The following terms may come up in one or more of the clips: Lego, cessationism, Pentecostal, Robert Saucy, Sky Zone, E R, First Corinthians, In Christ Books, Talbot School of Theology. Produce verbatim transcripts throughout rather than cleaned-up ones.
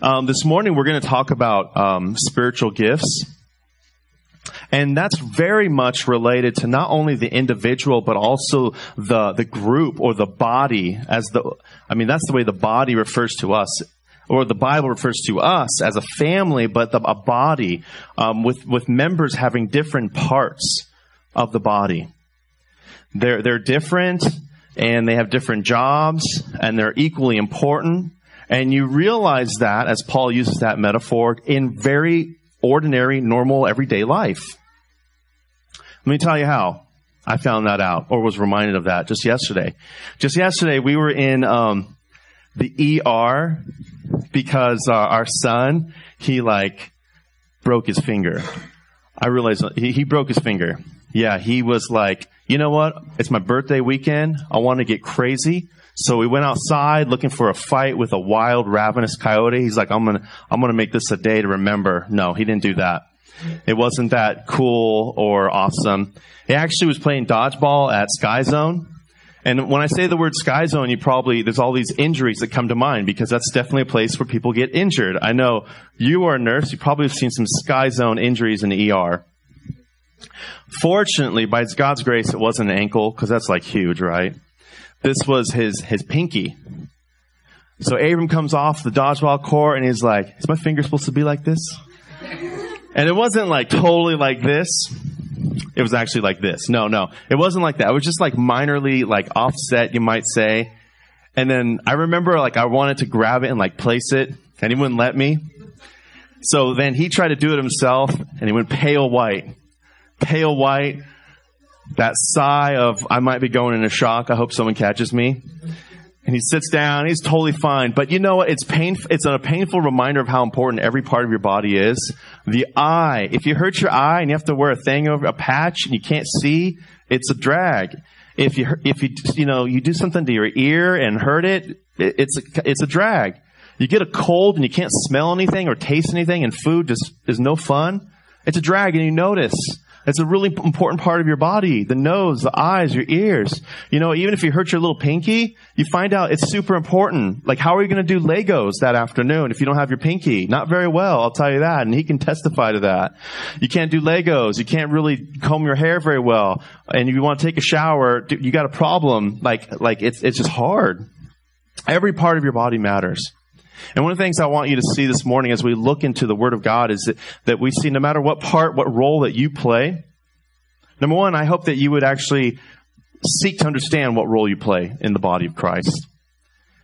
Um, this morning, we're going to talk about um, spiritual gifts. And that's very much related to not only the individual, but also the, the group or the body. As the, I mean, that's the way the body refers to us, or the Bible refers to us as a family, but the, a body um, with, with members having different parts of the body. They're, they're different, and they have different jobs, and they're equally important. And you realize that, as Paul uses that metaphor, in very ordinary, normal, everyday life. Let me tell you how I found that out, or was reminded of that just yesterday. Just yesterday, we were in um, the E R because uh, our son, he like broke his finger. I realized he, he broke his finger. Yeah, he was like, you know what? It's my birthday weekend. I want to get crazy. So we went outside looking for a fight with a wild, ravenous coyote. He's like, I'm gonna, I'm gonna make this a day to remember. No, he didn't do that. It wasn't that cool or awesome. He actually was playing dodgeball at Sky Zone. And when I say the word Sky Zone, you probably, there's all these injuries that come to mind, because that's definitely a place where people get injured. I know you are a nurse. You probably have seen some Sky Zone injuries in the E R. Fortunately, by God's grace, it wasn't an ankle, because that's like huge, right? This was his, his pinky. So Abram comes off the dodgeball court and he's like, is my finger supposed to be like this? And it wasn't like totally like this. It was actually like this. No, no. It wasn't like that. It was just like minorly like offset, you might say. And then I remember like I wanted to grab it and like place it, and he wouldn't let me. So then he tried to do it himself, and he went pale white. Pale white. That sigh of, I might be going into shock. I hope someone catches me. And he sits down. He's totally fine. But you know what? It's painful. It's a painful reminder of how important every part of your body is. The eye. If you hurt your eye and you have to wear a thing over, a patch, and you can't see, it's a drag. If you, if you, you know, you do something to your ear and hurt it, it's a, it's a drag. You get a cold and you can't smell anything or taste anything, and food just is no fun. It's a drag, and you notice. It's a really important part of your body, the nose, the eyes, your ears. You know, even if you hurt your little pinky, you find out it's super important. Like, how are you going to do Legos that afternoon if you don't have your pinky? Not very well, I'll tell you that, and he can testify to that. You can't do Legos. You can't really comb your hair very well, and you want to take a shower. You got a problem. Like, like it's it's just hard. Every part of your body matters. And one of the things I want you to see this morning as we look into the Word of God is that, that we see no matter what part, what role that you play, number one, I hope that you would actually seek to understand what role you play in the body of Christ.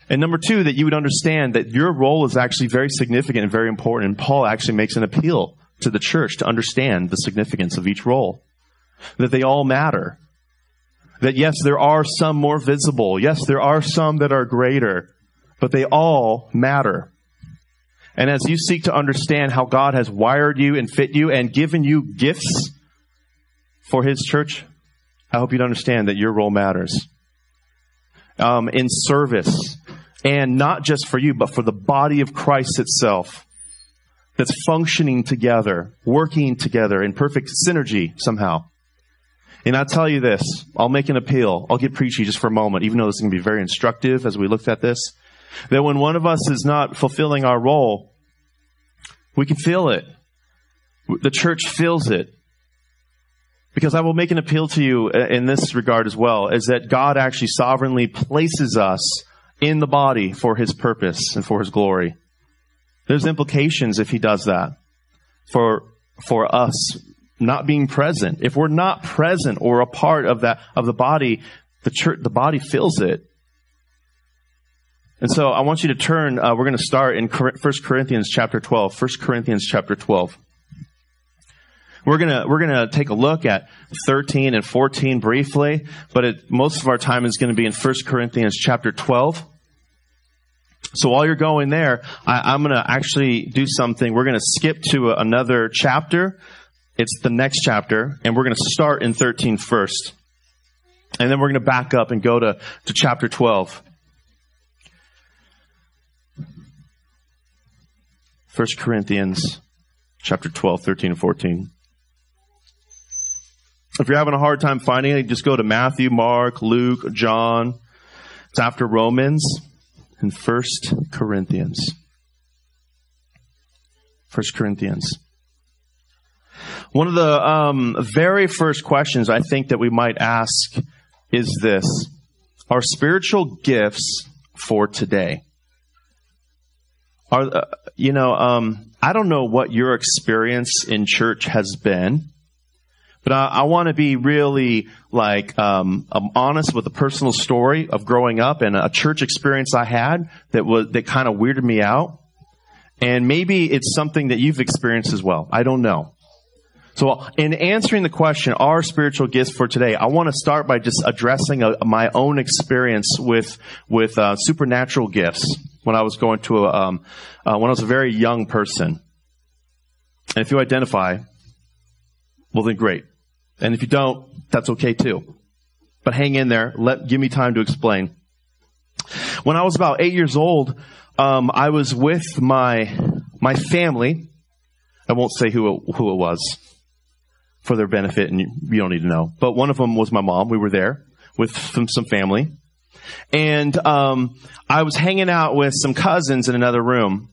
And number two, that you would understand that your role is actually very significant and very important. And Paul actually makes an appeal to the church to understand the significance of each role, that they all matter. That yes, there are some more visible. Yes, there are some that are greater. But they all matter. And as you seek to understand how God has wired you and fit you and given you gifts for His church, I hope you'd understand that your role matters. Um, in service, and not just for you, but for the body of Christ itself, that's functioning together, working together in perfect synergy somehow. And I'll tell you this, I'll make an appeal. I'll get preachy just for a moment, even though this is going to be very instructive as we looked at this. That when one of us is not fulfilling our role, we can feel it. The church feels it. Because I will make an appeal to you in this regard as well, is that God actually sovereignly places us in the body for His purpose and for His glory. There's implications if He does that for for us not being present. If we're not present or a part of that of the body, the church, the body feels it. And so I want you to turn, uh, we're going to start in First Corinthians chapter twelve. First Corinthians chapter twelve. We're going to we're going to take a look at thirteen and fourteen briefly, but it, most of our time is going to be in First Corinthians chapter twelve. So while you're going there, I, I'm going to actually do something. We're going to skip to a, another chapter. It's the next chapter, and we're going to start in thirteen first. And then we're going to back up and go to, to chapter twelve. First Corinthians chapter twelve, thirteen, and fourteen. If you're having a hard time finding it, just go to Matthew, Mark, Luke, John. It's after Romans and First Corinthians. First Corinthians. One of the um, very first questions I think that we might ask is this: are spiritual gifts for today? Are uh, you know, um, I don't know what your experience in church has been, but I, I want to be really like um, I'm honest with a personal story of growing up and a church experience I had that was that kind of weirded me out. And maybe it's something that you've experienced as well. I don't know. So in answering the question, are spiritual gifts for today, I want to start by just addressing a, my own experience with with uh, supernatural gifts when I was going to a, um, uh, when I was a very young person. And if you identify, well, then great. And if you don't, that's okay too. But hang in there. Let give me time to explain. When I was about eight years old, um, I was with my my family. I won't say who it, who it was, for their benefit, and you don't need to know. But one of them was my mom. We were there with some, some family. And um, I was hanging out with some cousins in another room.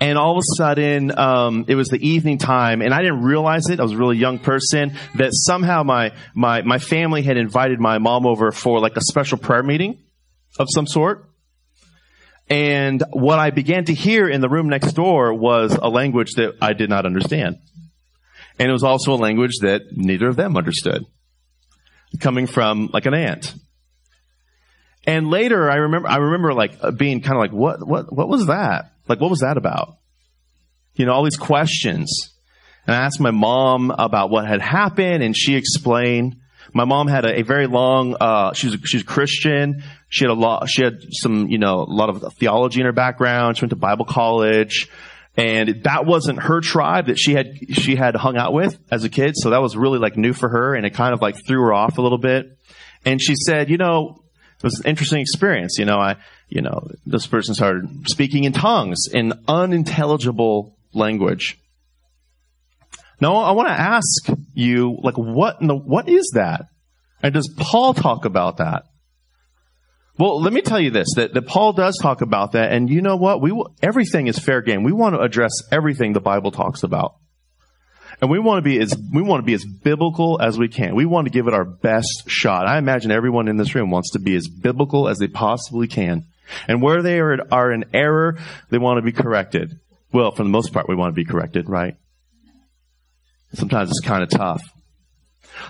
And all of a sudden, um, it was the evening time, and I didn't realize it. I was a really young person, that somehow my, my, my family had invited my mom over for like a special prayer meeting of some sort. And what I began to hear in the room next door was a language that I did not understand. And it was also a language that neither of them understood, coming from like an aunt. And later, I remember, I remember like being kind of like, what, what, what was that? Like, what was that about? You know, all these questions. And I asked my mom about what had happened, and she explained. My mom had a, a very long, uh, she was, a, she was a Christian. She had a lot, she had some, you know, a lot of theology in her background. She went to Bible college, and that wasn't her tribe that she had, she had hung out with as a kid. So that was really like new for her, and it kind of like threw her off a little bit. And she said, you know, it was an interesting experience. You know, I, you know, this person started speaking in tongues in unintelligible language. Now, I want to ask you, like, what in the, what is that? And does Paul talk about that? Well, let me tell you this, that, that Paul does talk about that, and you know what? We will, everything is fair game. We want to address everything the Bible talks about. And we want to be as, we want to be as biblical as we can. We want to give it our best shot. I imagine everyone in this room wants to be as biblical as they possibly can. And where they are, are in error, they want to be corrected. Well, for the most part, we want to be corrected, right? Sometimes it's kind of tough.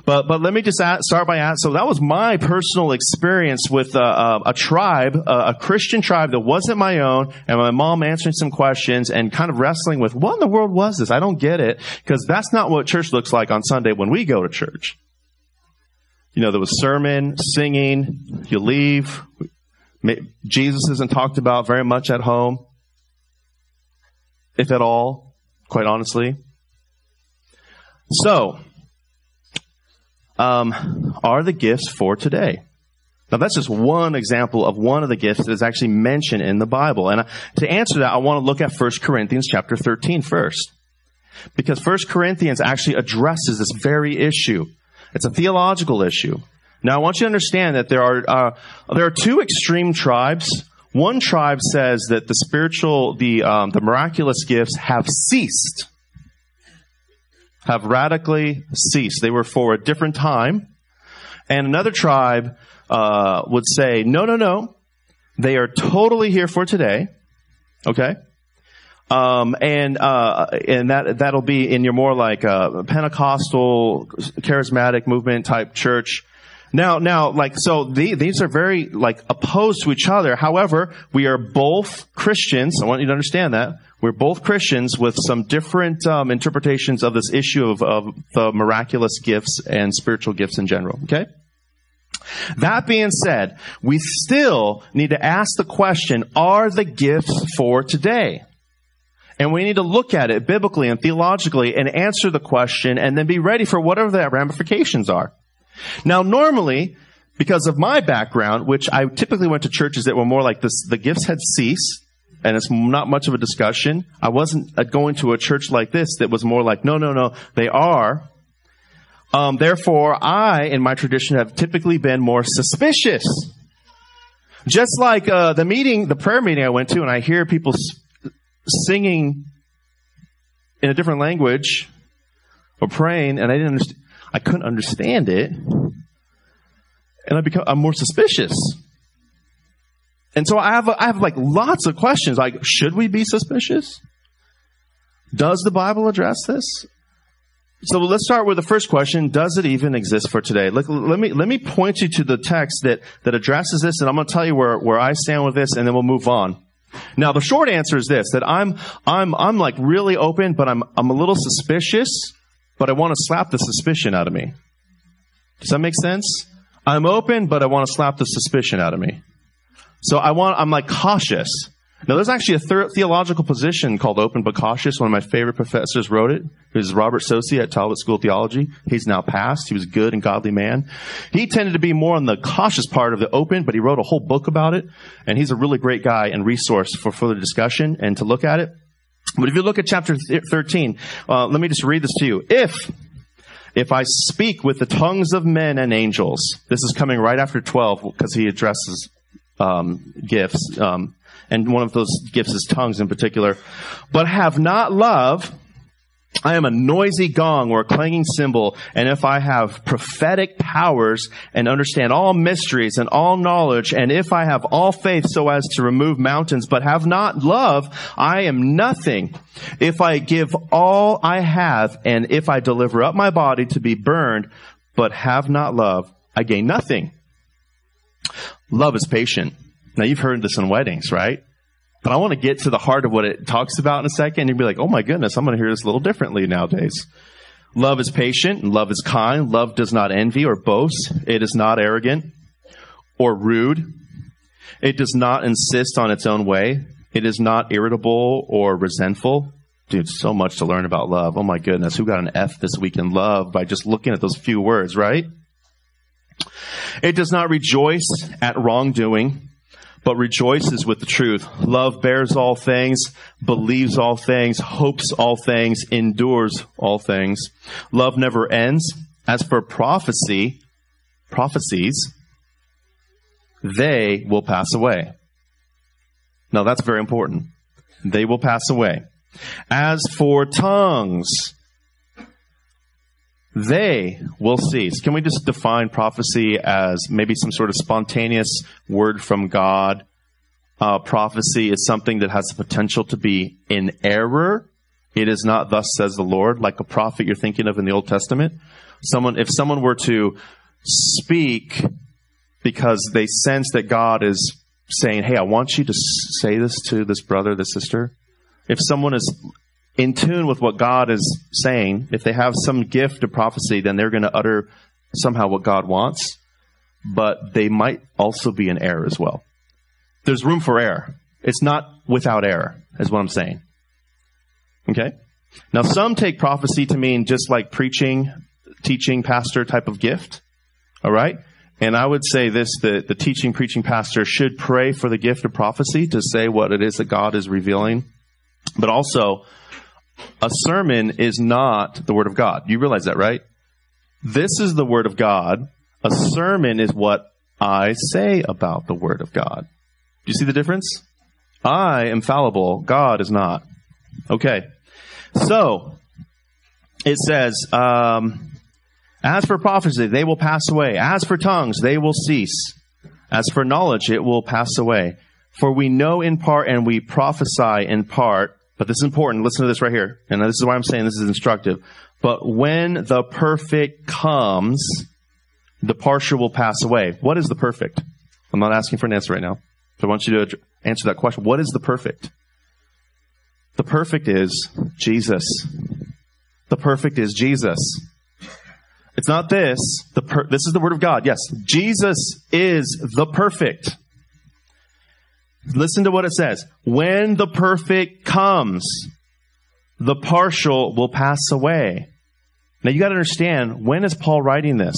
But but let me just ask, start by asking, so that was my personal experience with a, a, a tribe, a, a Christian tribe that wasn't my own, and my mom answering some questions and kind of wrestling with, what in the world was this? I don't get it, because that's not what church looks like on Sunday when we go to church. You know, there was sermon, singing, you leave. Jesus isn't talked about very much at home, if at all, quite honestly. So, um, are the gifts for today? Now, that's just one example of one of the gifts that is actually mentioned in the Bible. And to answer that, I want to look at First Corinthians chapter thirteen first, because First Corinthians actually addresses this very issue. It's a theological issue. Now, I want you to understand that there are uh, there are two extreme tribes. One tribe says that the spiritual, the um, the miraculous gifts have ceased. have radically ceased. They were for a different time. And another tribe uh, would say, no, no, no. They are totally here for today. Okay? Um, and uh, and that, that'll be in your more like uh, Pentecostal, charismatic movement type church. Now, now, like, so the, these are very, like, opposed to each other. However, we are both Christians. I want you to understand that. We're both Christians with some different um, interpretations of this issue of, of the miraculous gifts and spiritual gifts in general, okay? That being said, we still need to ask the question, are the gifts for today? And we need to look at it biblically and theologically and answer the question and then be ready for whatever the ramifications are. Now, normally, because of my background, which I typically went to churches that were more like this, the gifts had ceased, and it's not much of a discussion. I wasn't going to a church like this that was more like, no, no, no, they are. Um, therefore, I, in my tradition, have typically been more suspicious. Just like uh, the meeting, the prayer meeting I went to, and I hear people s- singing in a different language or praying, and I didn't understand, I couldn't understand it, and I become I'm more suspicious. And so I have I have like lots of questions. Like, should we be suspicious? Does the Bible address this? So let's start with the first question. Does it even exist for today? Look, let me let me point you to the text that, that addresses this, and I'm going to tell you where, where I stand with this, and then we'll move on. Now, the short answer is this, that I'm I'm I'm like really open, but I'm I'm a little suspicious, but I want to slap the suspicion out of me. Does that make sense? I'm open, but I want to slap the suspicion out of me. So I want I'm like cautious. Now, there's actually a third theological position called open but cautious. One of my favorite professors wrote it. It was Robert Saucy at Talbot School of Theology. He's now passed. He was a good and godly man. He tended to be more on the cautious part of the open, but he wrote a whole book about it. And he's a really great guy and resource for further discussion and to look at it. But if you look at chapter thirteen, uh, let me just read this to you. If... If I speak with the tongues of men and angels, this is coming right after twelve because he addresses um, gifts, um, and one of those gifts is tongues in particular. But have not love, I am a noisy gong or a clanging cymbal. And if I have prophetic powers and understand all mysteries and all knowledge, and if I have all faith so as to remove mountains, but have not love, I am nothing. If I give all I have, and if I deliver up my body to be burned, but have not love, I gain nothing. Love is patient. Now, you've heard this in weddings, right? But I want to get to the heart of what it talks about in a second. You'd be like, oh my goodness, I'm going to hear this a little differently nowadays. Love is patient, and love is kind. Love does not envy or boast. It is not arrogant or rude. It does not insist on its own way. It is not irritable or resentful. Dude, so much to learn about love. Oh my goodness, who got an F this week in love by just looking at those few words, right? It does not rejoice at wrongdoing, but rejoices with the truth. Love bears all things, believes all things, hopes all things, endures all things. Love never ends. As for prophecy, prophecies, they will pass away. Now, that's very important. They will pass away. As for tongues, they will cease. Can we just define prophecy as maybe some sort of spontaneous word from God? Uh, prophecy is something that has the potential to be in error. It is not thus says the Lord, like a prophet you're thinking of in the Old Testament. Someone, if someone were to speak because they sense that God is saying, hey, I want you to say this to this brother, this sister. If someone is in tune with what God is saying, if they have some gift of prophecy, then they're going to utter somehow what God wants, but they might also be in error as well. There's room for error. It's not without error, is what I'm saying. Okay? Now, some take prophecy to mean just like preaching, teaching, pastor type of gift. All right? And I would say this, that the teaching, preaching pastor should pray for the gift of prophecy to say what it is that God is revealing. But also, a sermon is not the Word of God. You realize that, right? This is the Word of God. A sermon is what I say about the Word of God. Do you see the difference? I am fallible. God is not. Okay. So, it says, um, as for prophecy, they will pass away. As for tongues, they will cease. As for knowledge, it will pass away. For we know in part and we prophesy in part. But this is important. Listen to this right here. And this is why I'm saying this is instructive. But when the perfect comes, the partial will pass away. What is the perfect? I'm not asking for an answer right now. So I want you to answer that question. What is the perfect? The perfect is Jesus. The perfect is Jesus. It's not this. The per- this is the Word of God. Yes, Jesus is the perfect. Listen to what it says. When the perfect comes, the partial will pass away. Now, you got to understand, when is Paul writing this?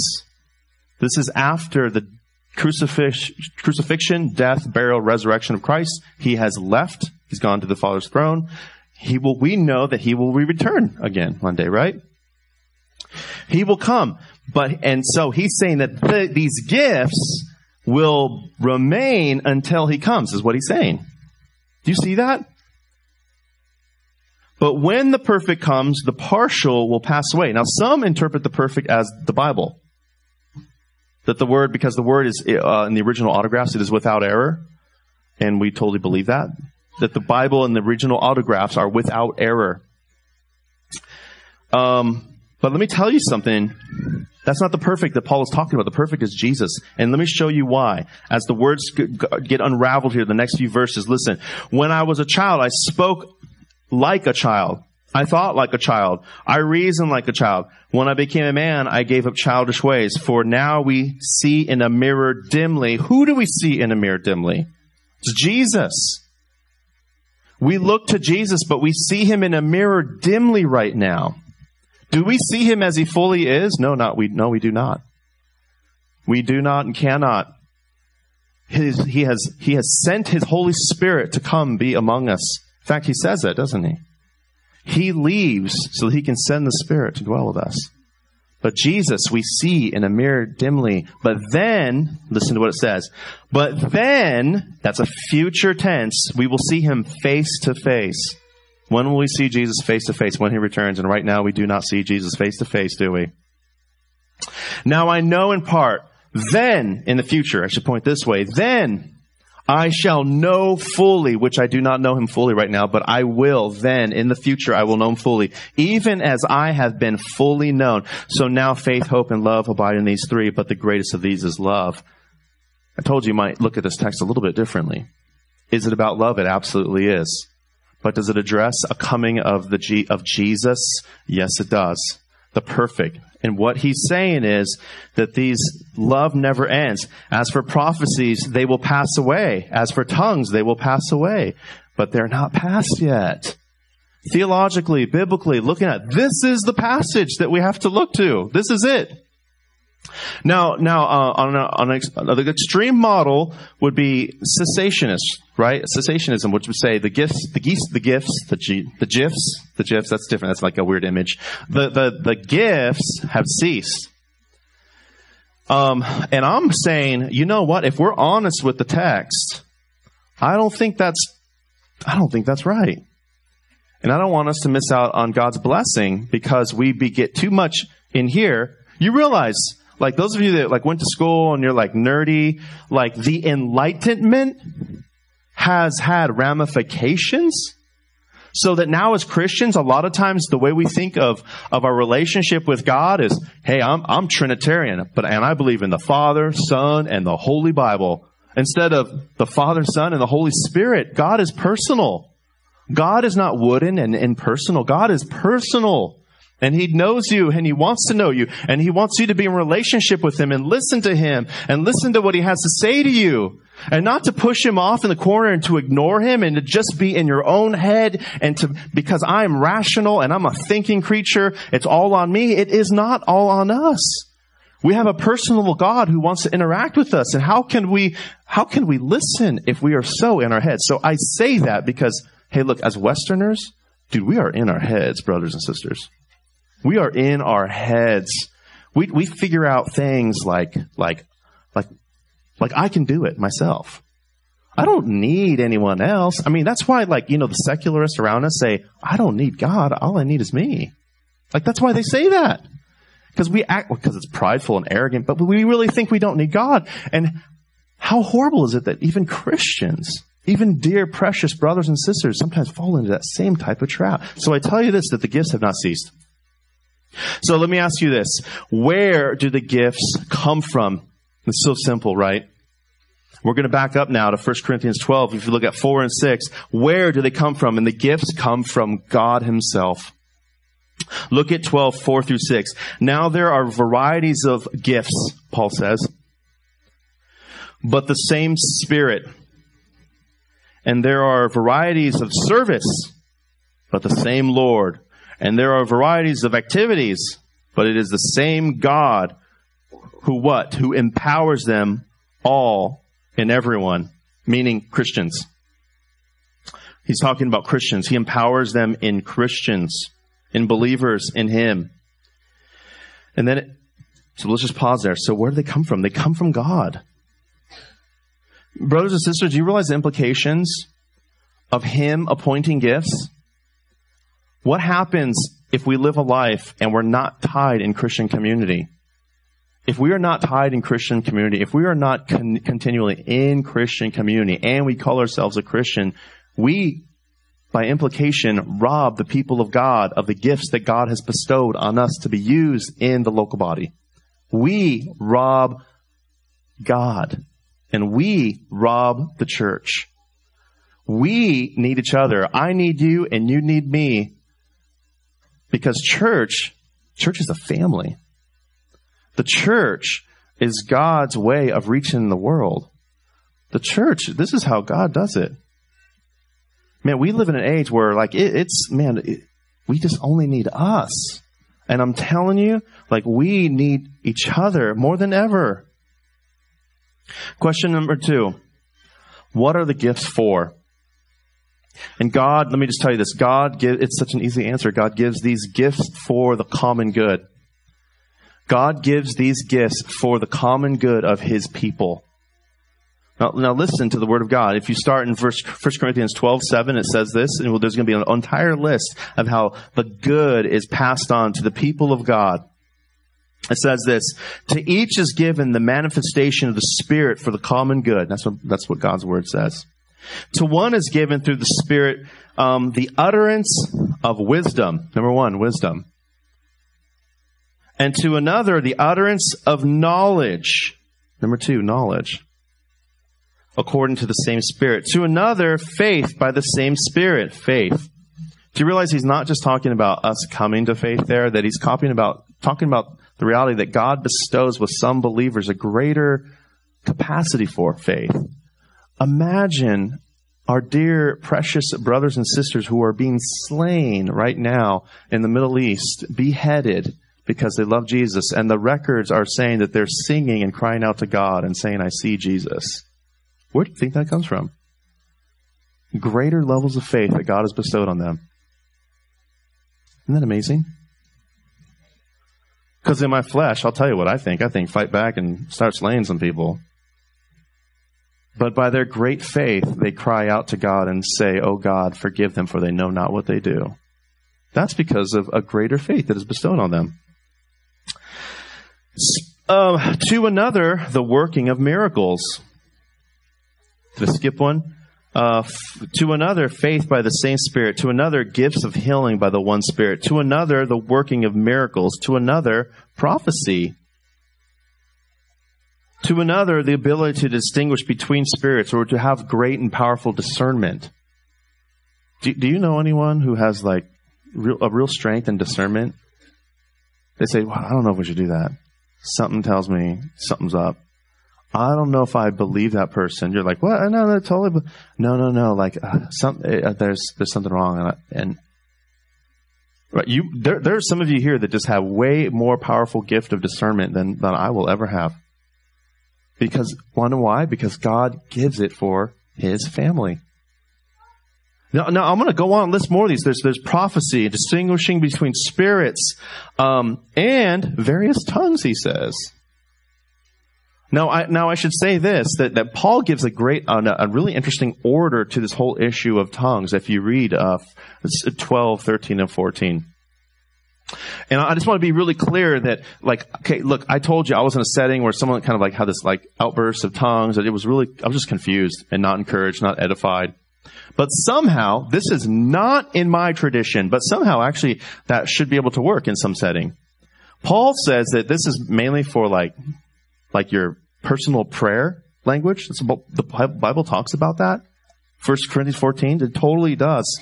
This is after the crucifix, crucifixion, death, burial, resurrection of Christ. He has left. He's gone to the Father's throne. He will. We know that he will return again one day, right? He will come. But and so he's saying that th- these gifts will remain until he comes, is what he's saying. Do you see that? But when the perfect comes, the partial will pass away. Now, some interpret the perfect as the Bible. That the Word, because the Word is uh, in the original autographs, it is without error. And we totally believe that. That the Bible and the original autographs are without error. Um, but let me tell you something. That's not the perfect that Paul is talking about. The perfect is Jesus. And let me show you why. As the words get unraveled here, the next few verses, listen. When I was a child, I spoke like a child. I thought like a child. I reasoned like a child. When I became a man, I gave up childish ways. For now we see in a mirror dimly. Who do we see in a mirror dimly? It's Jesus. We look to Jesus, but we see him in a mirror dimly right now. Do we see him as he fully is? No, not we. No, we do not. We do not and cannot. His, he has he has sent his Holy Spirit to come be among us. In fact, he says that, doesn't he? He leaves so that he can send the Spirit to dwell with us. But Jesus we see in a mirror dimly. But then, listen to what it says. But then, that's a future tense, we will see him face to face. When will we see Jesus face to face? When he returns. And right now we do not see Jesus face to face, do we? Now I know in part, then, in the future, I should point this way, then I shall know fully, which I do not know him fully right now, but I will then, in the future, I will know him fully, even as I have been fully known. So now faith, hope, and love abide in these three, but the greatest of these is love. I told you you might look at this text a little bit differently. Is it about love? It absolutely is. But does it address a coming of the G- of Jesus? Yes, it does. The perfect. And what he's saying is that these love never ends. As for prophecies, they will pass away. As for tongues, they will pass away. But they're not past yet. Theologically, biblically, looking at this is the passage that we have to look to. This is it. Now, now uh, on, a, on, a, on an extreme model would be cessationist, right? Cessationism, which would say the gifts, the gifts, the gifts, the, g- the gifs, the gifs. That's different. That's like a weird image. The the the gifts have ceased. Um, and I'm saying, you know what? If we're honest with the text, I don't think that's, I don't think that's right. And I don't want us to miss out on God's blessing because we be, get too much in here. You realize. Like those of you that like went to school and you're like nerdy, like the Enlightenment has had ramifications so that now as Christians, a lot of times the way we think of, of our relationship with God is, hey, I'm, I'm Trinitarian, but, and I believe in the Father, Son, and the Holy Bible. Instead of the Father, Son, and the Holy Spirit, God is personal. God is not wooden and impersonal. God is personal. And he knows you and he wants to know you and he wants you to be in relationship with him and listen to him and listen to what he has to say to you and not to push him off in the corner and to ignore him and to just be in your own head and to, because I'm rational and I'm a thinking creature. It's all on me. It is not all on us. We have a personal God who wants to interact with us. And how can we, how can we listen if we are so in our heads? So I say that because, hey, look, as Westerners, dude, we are in our heads, brothers and sisters. We are in our heads. We we figure out things like like like like I can do it myself. I don't need anyone else. I mean, that's why like, you know, the secularists around us say, I don't need God, all I need is me. Like that's why they say that. Because we act because it's prideful and arrogant, but we really think we don't need God. And how horrible is it that even Christians, even dear precious brothers and sisters sometimes fall into that same type of trap. So I tell you this, that the gifts have not ceased. So let me ask you this. Where do the gifts come from? It's so simple, right? We're going to back up now to First Corinthians twelve. If you look at four and six, where do they come from? And the gifts come from God himself. Look at twelve, four through six. Now there are varieties of gifts, Paul says, but the same Spirit. And there are varieties of service, but the same Lord. And there are varieties of activities, but it is the same God who what? Who empowers them all and everyone, meaning Christians. He's talking about Christians. He empowers them in Christians, in believers, in him. And then, it, so let's just pause there. So where do they come from? They come from God. Brothers and sisters, do you realize the implications of him appointing gifts? What happens if we live a life and we're not tied in Christian community? If we are not tied in Christian community, if we are not con- continually in Christian community and we call ourselves a Christian, we, by implication, rob the people of God of the gifts that God has bestowed on us to be used in the local body. We rob God, and we rob the church. We need each other. I need you, and you need me, because church, church is a family. The church is God's way of reaching the world. The church, this is how God does it. Man, we live in an age where, like, it, it's, man, it, we just only need us. And I'm telling you, like, we need each other more than ever. Question number two, what are the gifts for? And God, let me just tell you this, God, give, it's such an easy answer. God gives these gifts for the common good. God gives these gifts for the common good of his people. Now, now listen to the word of God. If you start in verse, First Corinthians twelve seven, it says this, and there's going to be an entire list of how the good is passed on to the people of God. It says this, to each is given the manifestation of the Spirit for the common good. That's what, that's what God's word says. To one is given through the Spirit um, the utterance of wisdom. Number one, wisdom. And to another, the utterance of knowledge. Number two, knowledge. According to the same Spirit. To another, faith by the same Spirit. Faith. Do you realize he's not just talking about us coming to faith there, that he's talking about, talking about the reality that God bestows with some believers a greater capacity for faith. Imagine our dear, precious brothers and sisters who are being slain right now in the Middle East, beheaded because they love Jesus, and the records are saying that they're singing and crying out to God and saying, I see Jesus. Where do you think that comes from? Greater levels of faith that God has bestowed on them. Isn't that amazing? Because in my flesh, I'll tell you what I think. I think fight back and start slaying some people. But by their great faith, they cry out to God and say, oh God, forgive them, for they know not what they do. That's because of a greater faith that is bestowed on them. Uh, to another, the working of miracles. Did I skip one? Uh, f- to another, faith by the same Spirit. To another, gifts of healing by the one Spirit. To another, the working of miracles. To another, prophecy. To another, the ability to distinguish between spirits or to have great and powerful discernment. Do, do you know anyone who has like real, a real strength in discernment? They say, well, I don't know if we should do that. Something tells me something's up. I don't know if I believe that person. You're like, what? No, no, totally. Be- no, no, no. Like, uh, some, uh, there's there's something wrong. And, I, and right, you, there, there are some of you here that just have way more powerful gift of discernment than, than I will ever have. Because, wonder why? Because God gives it for His family. Now, now I'm going to go on and list more of these. There's there's prophecy, distinguishing between spirits, um, and various tongues, he says. Now, I, now I should say this, that, that Paul gives a great, uh, a really interesting order to this whole issue of tongues if you read uh, twelve, thirteen, and fourteen. And I just want to be really clear that, like, okay, look, I told you I was in a setting where someone kind of like had this like outburst of tongues, and it was really, I was just confused and not encouraged, not edified. But somehow, this is not in my tradition, but somehow actually that should be able to work in some setting. Paul says that this is mainly for like, like your personal prayer language. That's about, the Bible talks about that. First Corinthians fourteen, it totally does.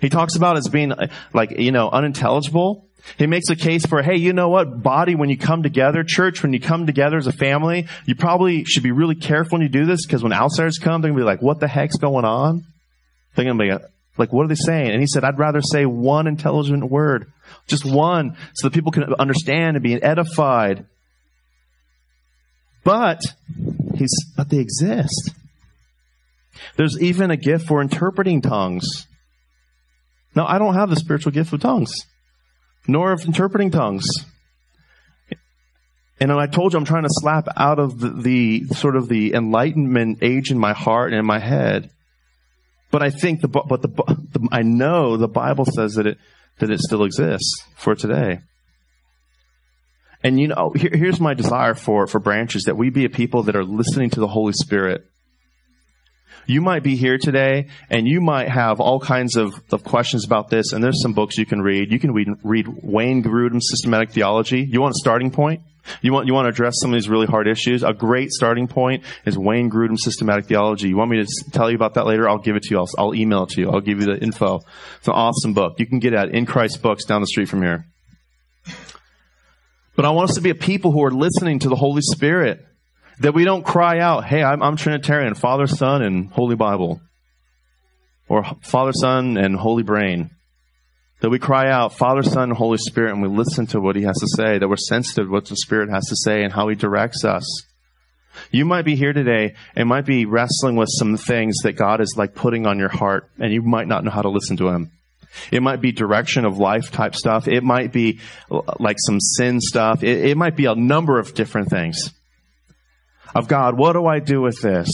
He talks about it as being like, you know, unintelligible. He makes a case for, hey, you know what, body, when you come together, church, when you come together as a family, you probably should be really careful when you do this, because when outsiders come, they're going to be like, what the heck's going on? They're going to be like, what are they saying? And he said, I'd rather say one intelligent word, just one, so that people can understand and be edified. But he's, but they exist. There's even a gift for interpreting tongues. Now, I don't have the spiritual gift of tongues, nor of interpreting tongues. And I told you I'm trying to slap out of the, the sort of the Enlightenment age in my heart and in my head. But I think the but the, the I know the Bible says that it that it still exists for today. And, you know, here, here's my desire for, for branches, that we be a people that are listening to the Holy Spirit. You might be here today, and you might have all kinds of, of questions about this, and there's some books you can read. You can read, read Wayne Grudem's Systematic Theology. You want a starting point? You want, you want to address some of these really hard issues? A great starting point is Wayne Grudem's Systematic Theology. You want me to tell you about that later? I'll give it to you. I'll, I'll email it to you. I'll give you the info. It's an awesome book. You can get it at In Christ Books down the street from here. But I want us to be a people who are listening to the Holy Spirit, that we don't cry out, hey, I'm, I'm Trinitarian, Father, Son, and Holy Bible, or Father, Son, and Holy Brain. That we cry out, Father, Son, and Holy Spirit, and we listen to what He has to say, that we're sensitive to what the Spirit has to say and how He directs us. You might be here today and might be wrestling with some things that God is like putting on your heart, and you might not know how to listen to Him. It might be direction of life type stuff. It might be like some sin stuff. It, it might be a number of different things. Of God, what do I do with this?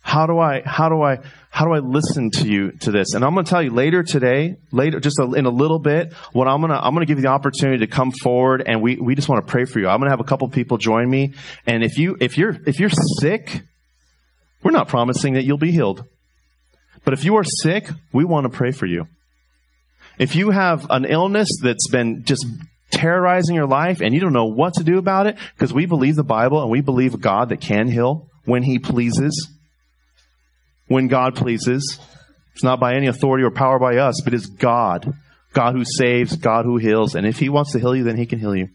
How do I, how do I, how do I listen to you to this? And I'm going to tell you later today, later, just a, in a little bit, what I'm going to, I'm going to give you the opportunity to come forward, and we, we just want to pray for you. I'm going to have a couple people join me. And if you, if you're, if you're sick, we're not promising that you'll be healed. But if you are sick, we want to pray for you. If you have an illness that's been just terrorizing your life and you don't know what to do about it, because we believe the Bible and we believe a God that can heal when He pleases, when God pleases. It's not by any authority or power by us, but it's God. God who saves, God who heals. And if He wants to heal you, then He can heal you.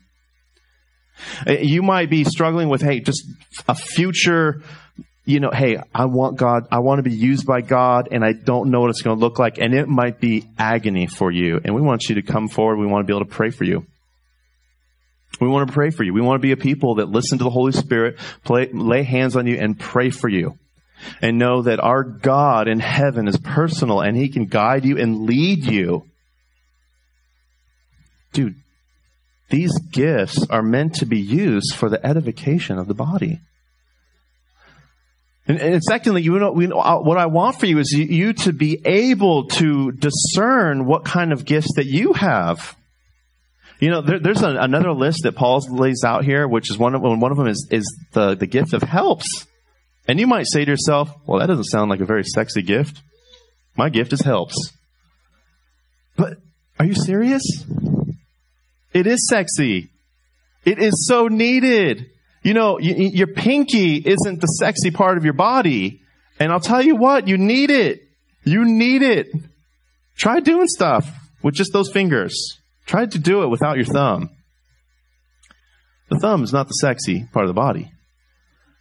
You might be struggling with, hey, just a future... You know, hey, I want God, I want to be used by God, and I don't know what it's going to look like, and it might be agony for you. And we want you to come forward. We want to be able to pray for you. We want to pray for you. We want to be a people that listen to the Holy Spirit, play, lay hands on you, and pray for you. And know that our God in heaven is personal, and He can guide you and lead you. Dude, these gifts are meant to be used for the edification of the body. And secondly, you know, what I want for you is you to be able to discern what kind of gifts that you have. You know, there, there's a, another list that Paul lays out here, which is one of one of them is is the, the gift of helps. And you might say to yourself, "Well, that doesn't sound like a very sexy gift. My gift is helps." But are you serious? It is sexy. It is so needed. You know, you, your pinky isn't the sexy part of your body. And I'll tell you what, you need it. You need it. Try doing stuff with just those fingers. Try to do it without your thumb. The thumb is not the sexy part of the body.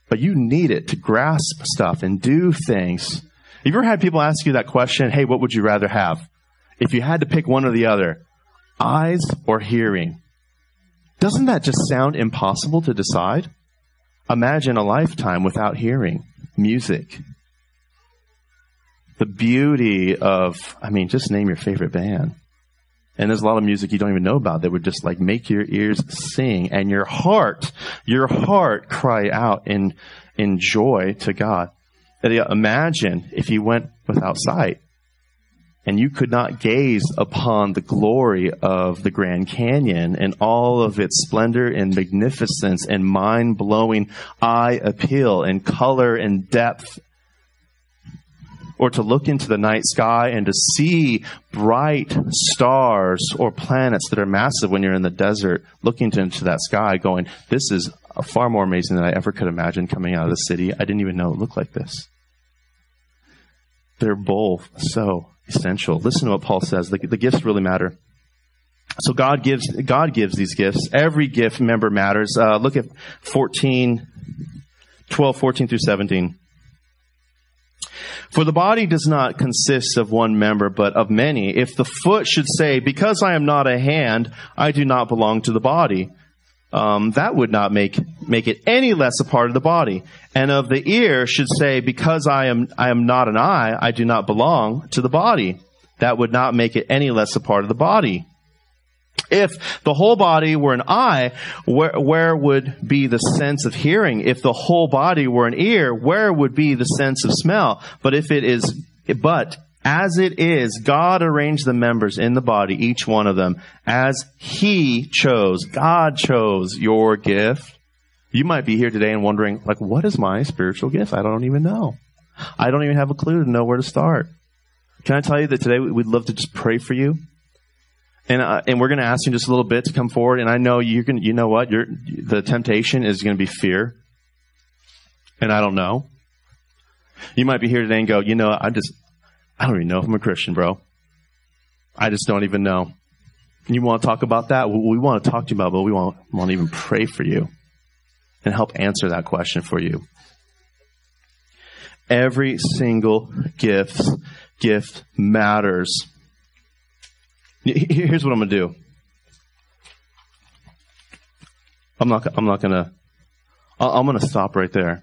But you need it to grasp stuff and do things. Have you ever had people ask you that question, hey, what would you rather have? If you had to pick one or the other, eyes or hearing? Doesn't that just sound impossible to decide? Imagine a lifetime without hearing music. The beauty of, I mean, just name your favorite band. And there's a lot of music you don't even know about that would just like make your ears sing and your heart, your heart cry out in, in joy to God. And imagine if you went without sight and you could not gaze upon the glory of the Grand Canyon and all of its splendor and magnificence and mind-blowing eye appeal and color and depth, or to look into the night sky and to see bright stars or planets that are massive when you're in the desert, looking into that sky going, this is far more amazing than I ever could imagine coming out of the city. I didn't even know it looked like this. They're both so essential. Listen to what Paul says. The, the gifts really matter. So God gives God gives these gifts. Every gift member matters. Uh, look at fourteen, twelve, fourteen through seventeen. For the body does not consist of one member, but of many. If the foot should say, because I am not a hand, I do not belong to the body, um, that would not make make it any less a part of the body. And of the ear should say, because I am I am not an eye, I do not belong to the body. That would not make it any less a part of the body. If the whole body were an eye, where, where would be the sense of hearing? If the whole body were an ear, where would be the sense of smell? But if it is, but As it is, God arranged the members in the body, each one of them, as He chose. God chose your gift. You might be here today and wondering, like, what is my spiritual gift? I don't even know. I don't even have a clue to know where to start. Can I tell you that today we'd love to just pray for you? And uh, and we're going to ask you in just a little bit to come forward. And I know you're going. You know what? You're, the temptation is going to be fear. And I don't know. You might be here today and go, you know, I just, I don't even know if I'm a Christian, bro. I just don't even know. You want to talk about that? We want to talk to you about it, but we won't, won't even pray for you and help answer that question for you. Every single gift, gift matters. Here's what I'm going to do. I'm not, I'm not going to, I'm going to stop right there.